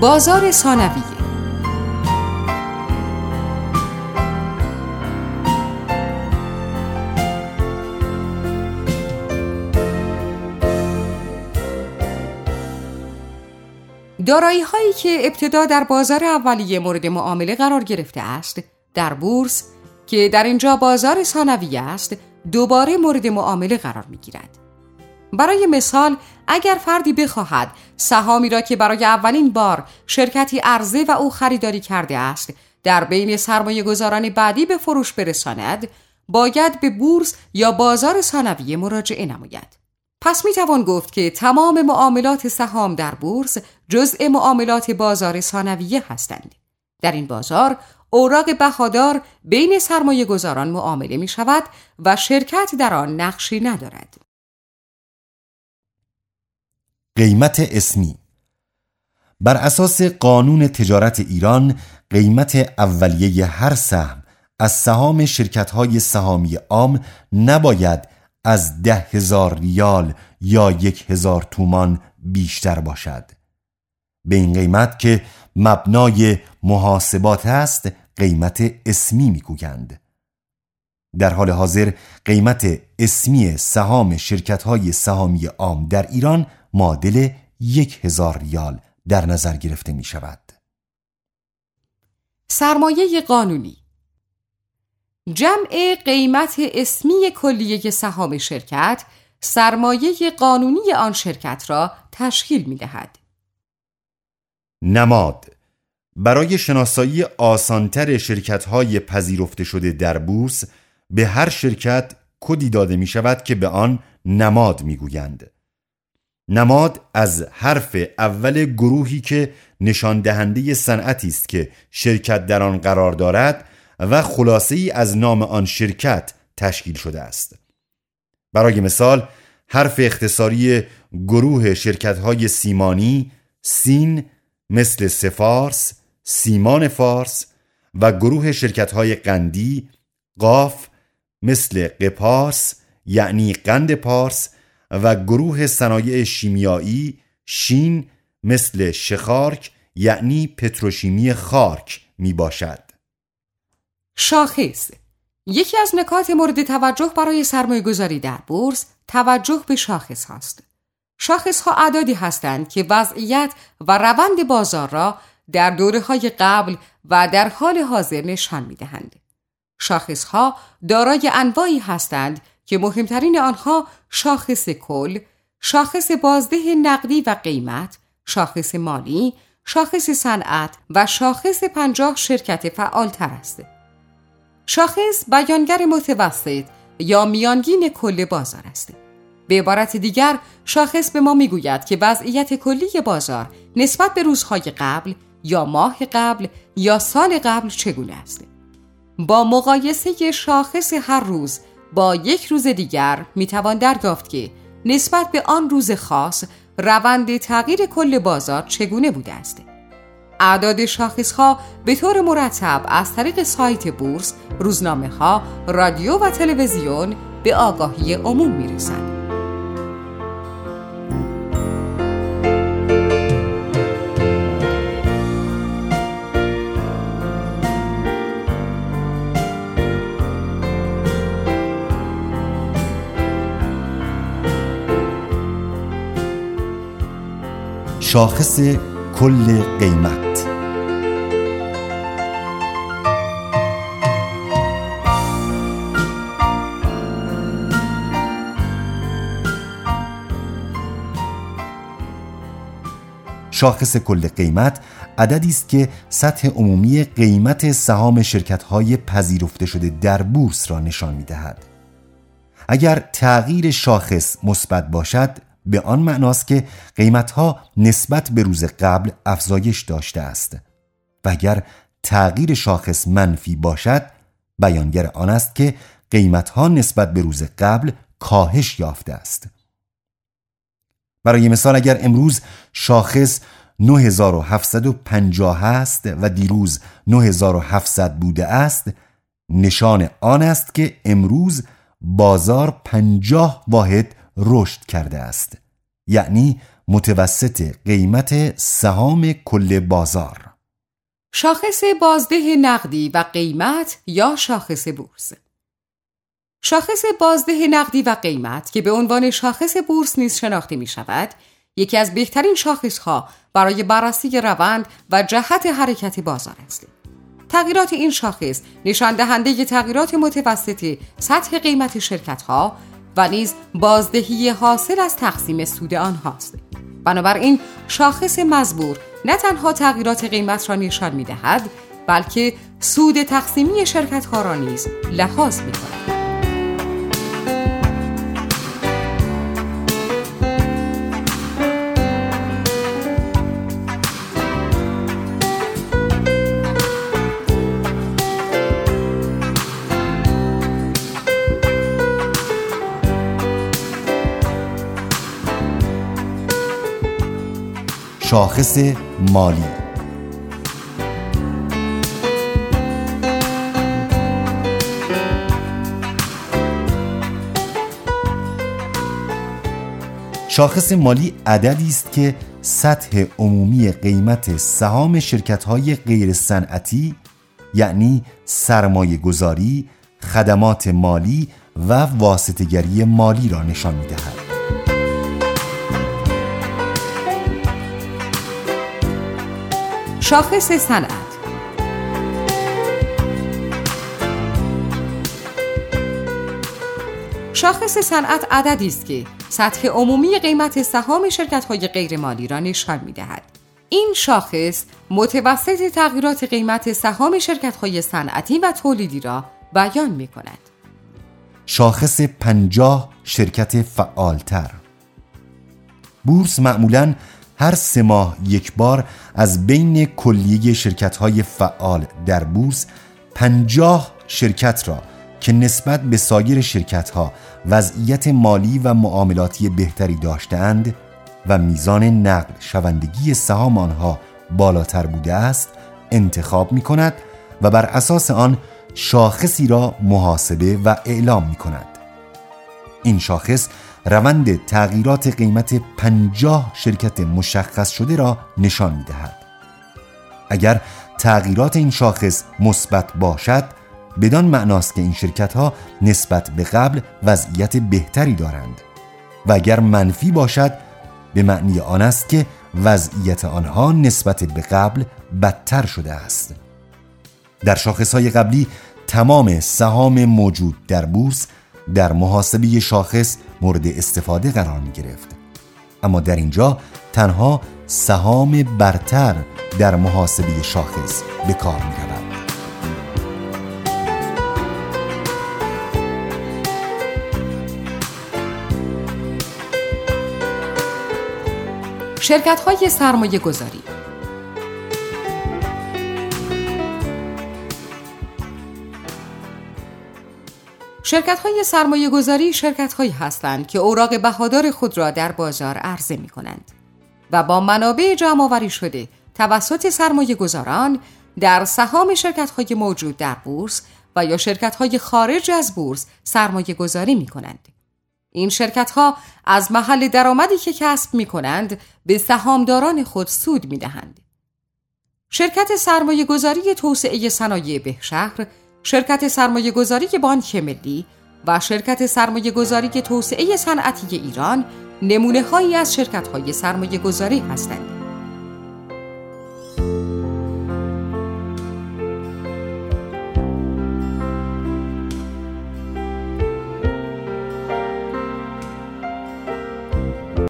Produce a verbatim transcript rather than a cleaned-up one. بازار ثانویه. دارایی‌هایی که ابتدا در بازار اولیه مورد معامله قرار گرفته است، در بورس که در اینجا بازار ثانویه است، دوباره مورد معامله قرار می‌گیرد. برای مثال، اگر فردی بخواهد سهامی را که برای اولین بار شرکتی عرضه و او خریداری کرده است، در بین سرمایه‌گذاران بعدی به فروش برساند، باید به بورس یا بازار ثانویه مراجعه نماید. پس میتوان گفت که تمام معاملات سهام در بورس جزء معاملات بازار ثانویه هستند. در این بازار، اوراق بهادار بین سرمایه گذاران معامله می شود و شرکت در آن نقشی ندارد. قیمت اسمی بر اساس قانون تجارت ایران، قیمت اولیه هر سهم از سهام شرکت‌های سهامی عام نباید از ده هزار ریال یا یک هزار تومان بیشتر باشد. به این قیمت که مبنای محاسبات است، قیمت اسمی میگویند. در حال حاضر قیمت اسمی سهام شرکت‌های سهامی عام در ایران معادل یک هزار ریال در نظر گرفته می شود. سرمایه قانونی جمع قیمت اسمی کلیه سهام شرکت، سرمایه قانونی آن شرکت را تشکیل می دهد. نماد برای شناسایی آسانتر شرکت‌های پذیرفته شده در بورس، به هر شرکت کدی داده می شود که به آن نماد می گویند. نماد از حرف اول گروهی که نشاندهنده صنعتی است که شرکت در آن قرار دارد و خلاصه‌ای از نام آن شرکت تشکیل شده است. برای مثال، حرف اختصاری گروه شرکت‌های سیمانی، سین، مثل سفارس، سیمان فارس، و گروه شرکت‌های قندی، قاف، مثل قپارس یعنی قند پارس، و گروه صنایع شیمیایی، شین، مثل شخارک یعنی پتروشیمی خارک می باشد. شاخص یکی از نکات مورد توجه برای سرمایه‌گذاری در بورس توجه به شاخص هاست. شاخص ها اعدادی هستند که وضعیت و روند بازار را در دوره‌های قبل و در حال حاضر نشان می‌دهند. شاخص ها دارای انواعی هستند که مهمترین آنها شاخص کل، شاخص بازده نقدی و قیمت، شاخص مالی، شاخص صنعت و شاخص پنجاه شرکت فعالتر است. شاخص بیانگر متوسط یا میانگین کل بازار است. به عبارت دیگر، شاخص به ما میگوید که وضعیت کلی بازار نسبت به روزهای قبل یا ماه قبل یا سال قبل چگونه است. با مقایسه شاخص هر روز با یک روز دیگر میتوان دریافت که نسبت به آن روز خاص روند تغییر کل بازار چگونه بوده است. اعداد شاخص‌ها به طور مرتب از طریق سایت بورس، روزنامه‌ها، رادیو و تلویزیون به آگاهی عموم میرسند. شاخص کل قیمت شاخص کل قیمت عددی است که سطح عمومی قیمت سهام شرکت‌های پذیرفته شده در بورس را نشان می‌دهد. اگر تغییر شاخص مثبت باشد، به آن معناست که قیمت‌ها نسبت به روز قبل افزایش داشته است و اگر تغییر شاخص منفی باشد، بیانگر آن است که قیمت‌ها نسبت به روز قبل کاهش یافته است. برای مثال، اگر امروز شاخص نه هزار و هفتصد و پنجاه است و دیروز نه هزار و هفتصد بوده است، نشان آن است که امروز بازار پنجاه واحد رشد کرده است، یعنی متوسط قیمت سهام کل بازار. شاخص بازده نقدی و قیمت یا شاخص بورس. شاخص بازده نقدی و قیمت که به عنوان شاخص بورس نیز شناخته می شود، یکی از بهترین شاخصها برای بررسی روند و جهت حرکت بازار است. تغییرات این شاخص نشان دهنده تغییرات متوسط سطح قیمت شرکت‌ها و نیز بازدهی حاصل از تقسیم سود آنهاست. بنابراین شاخص مزبور نه تنها تغییرات قیمت را نشان می‌دهد، بلکه سود تقسیمی شرکت‌ها را نیز لحاظ می‌کند. شاخص مالی. شاخص مالی عددی است که سطح عمومی قیمت سهام شرکت‌های غیر صنعتی، یعنی سرمایه‌گذاری، خدمات مالی و واسطه‌گری مالی را نشان می‌دهد. شاخص صنعت. شاخص صنعت عددی است که سطح عمومی قیمت سهام شرکت‌های غیرمالی را نشان می‌دهد. این شاخص متوسط تغییرات قیمت سهام شرکت‌های صنعتی و تولیدی را بیان می‌کند. شاخص پنجاه شرکت فعالتر. بورس معمولاً هر سه ماه یک بار از بین کلیه شرکت‌های فعال در بورس پنجاه شرکت را که نسبت به سایر شرکت‌ها وضعیت مالی و معاملاتی بهتری داشته‌اند و میزان نقد شوندگی سهام آنها بالاتر بوده است انتخاب می‌کند و بر اساس آن شاخصی را محاسبه و اعلام می‌کند. این شاخص روند تغییرات قیمت پنجاه شرکت مشخص شده را نشان می‌دهد. اگر تغییرات این شاخص مثبت باشد، بدان معناست که این شرکت‌ها نسبت به قبل وضعیت بهتری دارند و اگر منفی باشد، به معنی آن است که وضعیت آنها نسبت به قبل بدتر شده است. در شاخص‌های قبلی تمام سهام موجود در بورس در محاسبه شاخص مورد استفاده قرار می گرفت، اما در اینجا تنها سهام برتر در محاسبه شاخص به کار می رود. شرکت های سرمایه گذاری. شرکت‌های سرمایه‌گذاری شرکت‌هایی هستند که اوراق بهادار خود را در بازار عرضه می‌کنند و با منابع جمع‌آوری شده توسط سرمایه‌گذاران در سهام شرکت‌های موجود در بورس و یا شرکت‌های خارج از بورس سرمایه‌گذاری می‌کنند. این شرکت‌ها از محل درآمدی که کسب می‌کنند به سهامداران خود سود می‌دهند. شرکت سرمایه‌گذاری توسعه صنایع بهشهر، شرکت سرمایه‌گذاری بانک ملی و شرکت سرمایه‌گذاری توسعه صنعتی ایران نمونه‌هایی از شرکت‌های سرمایه‌گذاری هستند.